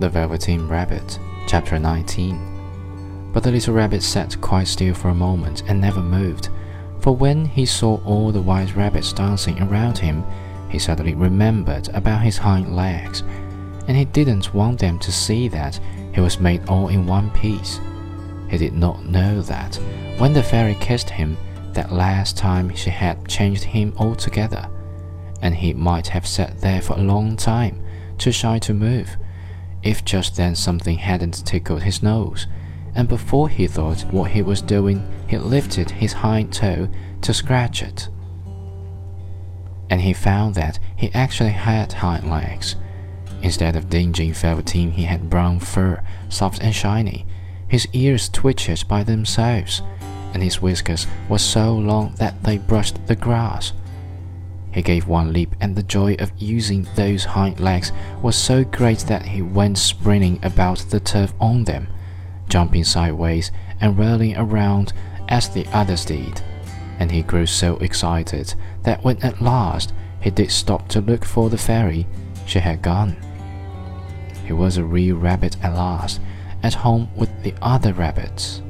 The Velveteen Rabbit, Chapter 19. But the little rabbit sat quite still for a moment and never moved, for when he saw all the white rabbits dancing around him, he suddenly remembered about his hind legs, and he didn't want them to see that he was made all in one piece. He did not know that, when the fairy kissed him, that last time she had changed him altogether, and he might have sat there for a long time, too shy to move, if just then something hadn't tickled his nose, and before he thought what he was doing, he lifted his hind toe to scratch it. And he found that he actually had hind legs. Instead of dingy velveteen, he had brown fur, soft and shiny. His ears twitched by themselves, and his whiskers were so long that they brushed the grass. He gave one leap, and the joy of using those hind legs was so great that he went sprinting about the turf on them, jumping sideways and whirling around as the others did. And he grew so excited that when at last he did stop to look for the fairy, she had gone. He was a real rabbit at last, at home with the other rabbits.